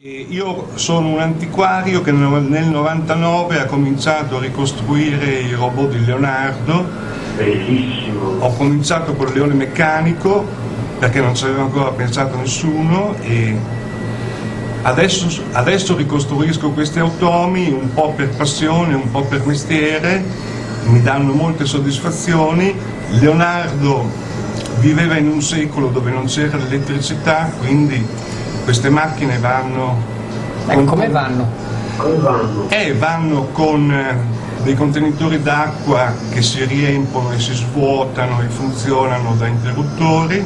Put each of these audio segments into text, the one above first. Io sono un antiquario che nel 99 ha cominciato a ricostruire i robot di Leonardo. Bellissimo. Ho cominciato col leone meccanico perché non ci aveva ancora pensato nessuno e adesso ricostruisco questi automi un po' per passione, un po' per mestiere, mi danno molte soddisfazioni. Leonardo viveva in un secolo dove non c'era l'elettricità, quindi queste macchine vanno... come vanno? Vanno con dei contenitori d'acqua che si riempono e si svuotano e funzionano da interruttori,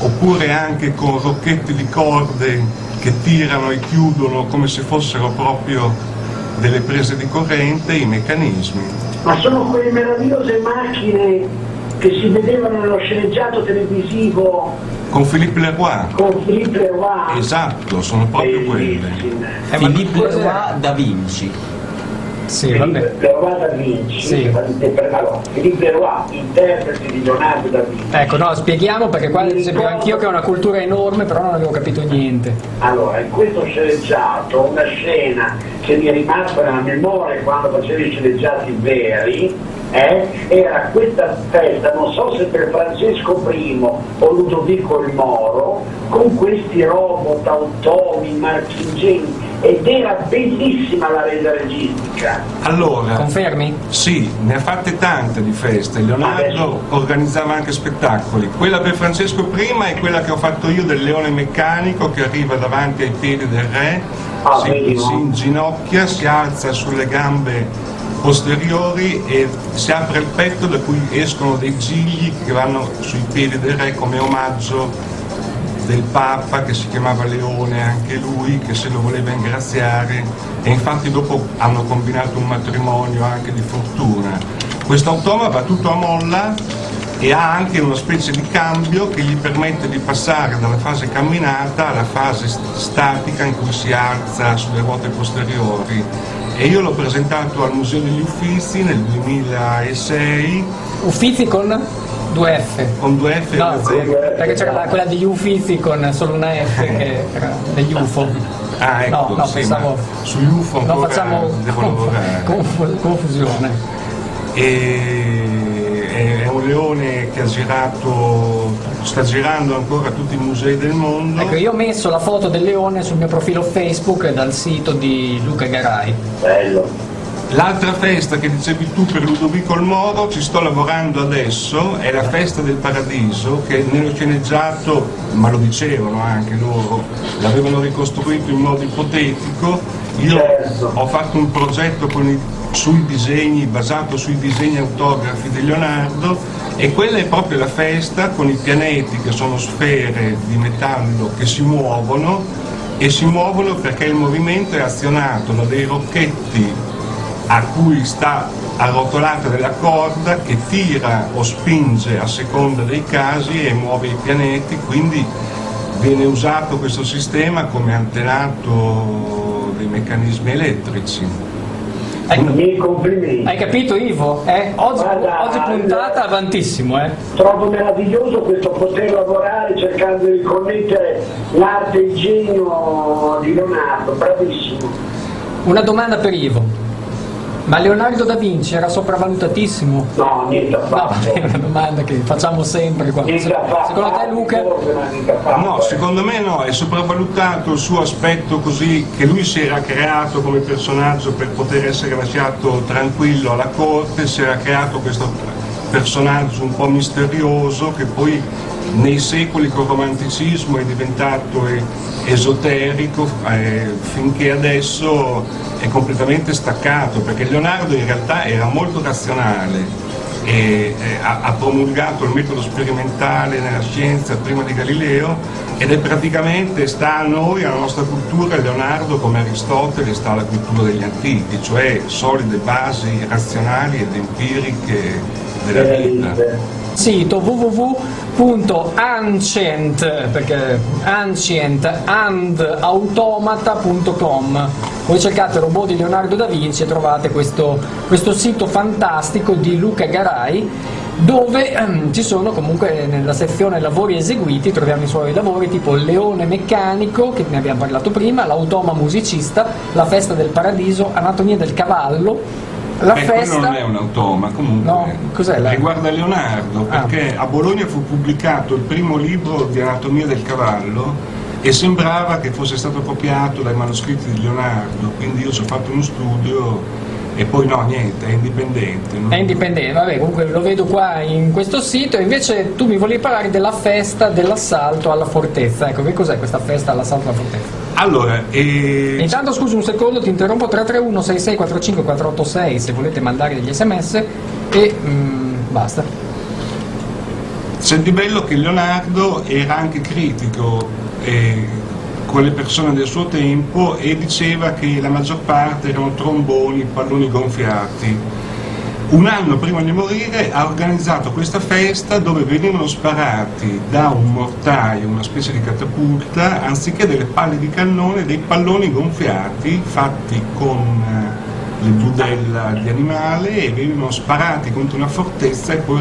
oppure anche con rocchetti di corde che tirano e chiudono come se fossero proprio delle prese di corrente, i meccanismi. Ma sono quelle meravigliose macchine che si vedevano nello sceneggiato televisivo... Con Philippe Leroy. Esatto, sono proprio quelle. Philippe Leroy da Vinci. Sì, vabbè. Leroy da Vinci, sì. Philippe Leroy, interprete di Leonardo da Vinci. Ecco, no, spieghiamo perché qua ricordo... anch'io che ho una cultura enorme, però non avevo capito niente. Allora, in questo sceneggiato, una scena che mi è rimasta nella memoria quando facevi sceneggiati veri, era questa festa, non so se per Francesco I o Ludovico il Moro, con questi robot, automi, marchingegni, ed era bellissima la resa registica. Allora, confermi? Sì, ne ha fatte tante di feste, Leonardo organizzava anche spettacoli, quella per Francesco I è quella che ho fatto io del leone meccanico che arriva davanti ai piedi del re, si inginocchia, si alza sulle gambe posteriori e si apre il petto da cui escono dei gigli che vanno sui piedi del re come omaggio del Papa che si chiamava Leone, anche lui, che se lo voleva ingraziare, e infatti dopo hanno combinato un matrimonio anche di fortuna. Questo automa va tutto a molla e ha anche una specie di cambio che gli permette di passare dalla fase camminata alla fase statica in cui si alza sulle ruote posteriori. E io l'ho presentato al Museo degli Uffizi nel 2006. Uffizi con 2 F? Con 2 F? No, perché c'era quella degli Uffizi con solo una F che era degli UFO. Ah, ecco, no, pensavo sugli UFO ancora devo lavorare. Confusione. È un leone che ha girato... sta girando ancora tutti i musei del mondo. Ecco, io ho messo la foto del leone sul mio profilo Facebook dal sito di Luca Garai. Bello. L'altra festa che dicevi tu per Ludovico il Moro, ci sto lavorando adesso, è la festa del paradiso che nello sceneggiato, ma lo dicevano anche loro, l'avevano ricostruito in modo ipotetico. Io ho fatto un progetto basato sui disegni autografi di Leonardo, e quella è proprio la festa con i pianeti che sono sfere di metallo che si muovono, e si muovono perché il movimento è azionato da dei rocchetti a cui sta arrotolata della corda che tira o spinge a seconda dei casi e muove i pianeti, quindi viene usato questo sistema come antenato dei meccanismi elettrici. Miei complimenti. Hai capito, Ivo? Oggi puntata avantissimo. Trovo meraviglioso questo poter lavorare cercando di connettere l'arte e il genio di Leonardo, bravissimo. Una domanda per Ivo. Ma Leonardo da Vinci era sopravvalutatissimo? No, niente affatto. No, è una domanda che facciamo sempre qua. Secondo te, Luca? No, secondo me no, è sopravvalutato il suo aspetto così che lui si era creato come personaggio per poter essere lasciato tranquillo alla corte, si era creato questo personaggio un po' misterioso che poi nei secoli col romanticismo è diventato esoterico, finché adesso è completamente staccato, perché Leonardo in realtà era molto razionale e ha promulgato il metodo sperimentale nella scienza prima di Galileo, ed è praticamente, sta a noi, alla nostra cultura, Leonardo come Aristotele sta alla cultura degli antichi, cioè solide basi razionali ed empiriche della vita. Sito www.ancientandautomata.com. Voi cercate robot di Leonardo da Vinci e trovate questo sito fantastico di Luca Garai, dove ci sono comunque, nella sezione lavori eseguiti, troviamo i suoi lavori tipo il leone meccanico, che ne abbiamo parlato prima, l'automa musicista, la festa del paradiso, anatomia del cavallo. La festa non è un automa, comunque no, cos'è la... riguarda Leonardo, perché a Bologna fu pubblicato il primo libro di anatomia del cavallo e sembrava che fosse stato copiato dai manoscritti di Leonardo, quindi io ci ho fatto uno studio e poi no, niente, è indipendente, no? È indipendente, vabbè, comunque lo vedo qua in questo sito. Invece tu mi volevi parlare della festa dell'assalto alla fortezza, ecco, che cos'è questa festa all'assalto alla fortezza? Allora, intanto scusi un secondo, ti interrompo, 331 66 45 486 se volete mandare degli sms e basta. C'è di bello che Leonardo era anche critico con le persone del suo tempo e diceva che la maggior parte erano tromboni, palloni gonfiati. Un anno prima di morire ha organizzato questa festa dove venivano sparati da un mortaio, una specie di catapulta, anziché delle palle di cannone, dei palloni gonfiati fatti con le budella di animale, e venivano sparati contro una fortezza e poi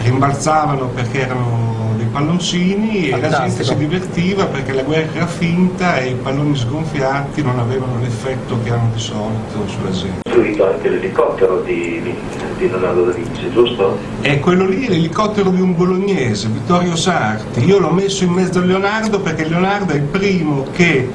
rimbalzavano perché erano palloncini. Fantastico. E la gente si divertiva perché la guerra era finta e i palloni sgonfiati non avevano l'effetto che hanno di solito sulla gente. Costruito anche l'elicottero di Leonardo da Vinci, giusto? E quello lì è l'elicottero di un bolognese, Vittorio Sarti. Io l'ho messo in mezzo a Leonardo perché Leonardo è il primo che,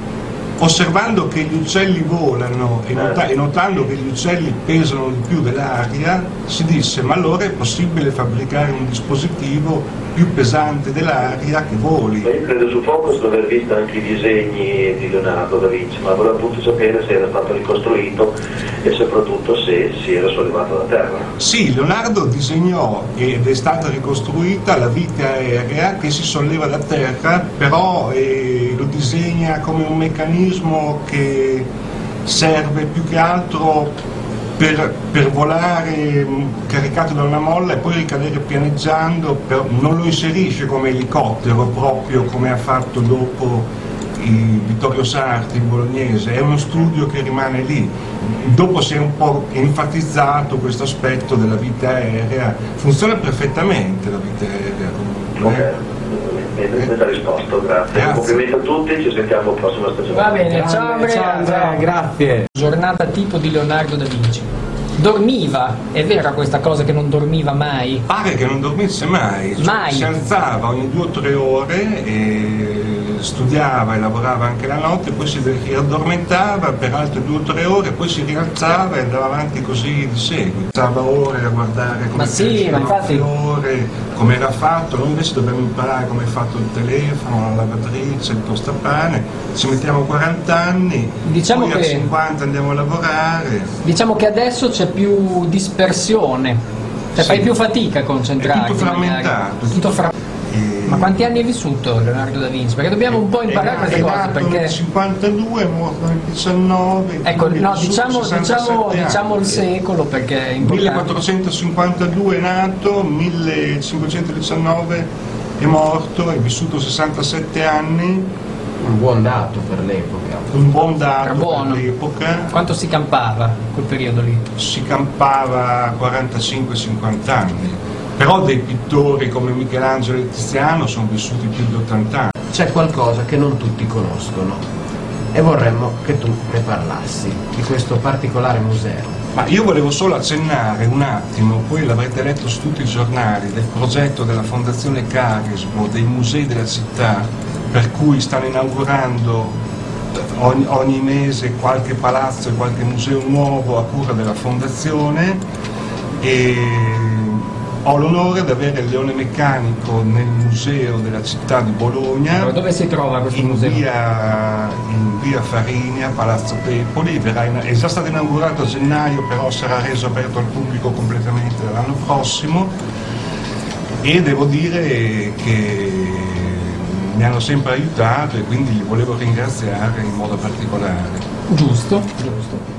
osservando che gli uccelli volano e notando che gli uccelli pesano di più dell'aria, si disse: ma allora è possibile fabbricare un dispositivo più pesante dell'aria che voli. Io credo su Focus di aver visto anche i disegni di Leonardo da Vinci, ma volevo appunto sapere se era stato ricostruito e soprattutto se si era sollevato da terra. Sì, Leonardo disegnò ed è stata ricostruita la vite aerea che si solleva da terra, però lo disegna come un meccanismo che serve più che altro per volare caricato da una molla e poi ricadere pianeggiando, non lo inserisce come elicottero proprio come ha fatto dopo Vittorio Sarti, il bolognese. È uno studio che rimane lì. Dopo si è un po' enfatizzato questo aspetto della vita aerea. Funziona perfettamente la vita aerea comunque. Bene, risposto, grazie. Complimenti a tutti, ci sentiamo prossima stagione. Va bene, ciao Andrea, grazie. Giornata tipo di Leonardo da Vinci. Dormiva, è vera questa cosa che non dormiva mai? Pare che non dormisse mai, mai. Si alzava ogni 2 o 3 ore e studiava e lavorava anche la notte, poi si riaddormentava per altre 2 o 3 ore, poi si rialzava e andava avanti così di seguito. Stava ore a guardare come era fatto. Noi invece dobbiamo imparare come è fatto il telefono, la lavatrice, il tostapane. Ci mettiamo 40 anni, diciamo, poi che a 50 andiamo a lavorare. Diciamo che adesso c'è più dispersione, cioè sì, fai più fatica a concentrarti. È tutto frammentato. Ma quanti anni è vissuto Leonardo da Vinci? Perché dobbiamo un po' imparare queste cose, perché nel 52 è morto nel 19. Ecco, no, diciamo il secolo, perché è importante. 1452 è nato, 1519 è morto, è vissuto 67 anni. Un buon dato per l'epoca. Un buon dato per l'epoca. Quanto si campava quel periodo lì? Si campava 45-50 anni. Però dei pittori come Michelangelo e Tiziano sono vissuti più di 80 anni. C'è qualcosa che non tutti conoscono e vorremmo che tu ne parlassi, di questo particolare museo. Ma io volevo solo accennare un attimo, poi l'avrete letto su tutti i giornali, del progetto della Fondazione Carismo, dei musei della città, per cui stanno inaugurando ogni mese qualche palazzo e qualche museo nuovo a cura della Fondazione. E ho l'onore di avere il leone meccanico nel museo della città di Bologna. Dove si trova questo museo? In via Farinia, Palazzo Pepoli. È già stato inaugurato a gennaio, però sarà reso aperto al pubblico completamente l'anno prossimo, e devo dire che mi hanno sempre aiutato e quindi li volevo ringraziare in modo particolare. Giusto, giusto.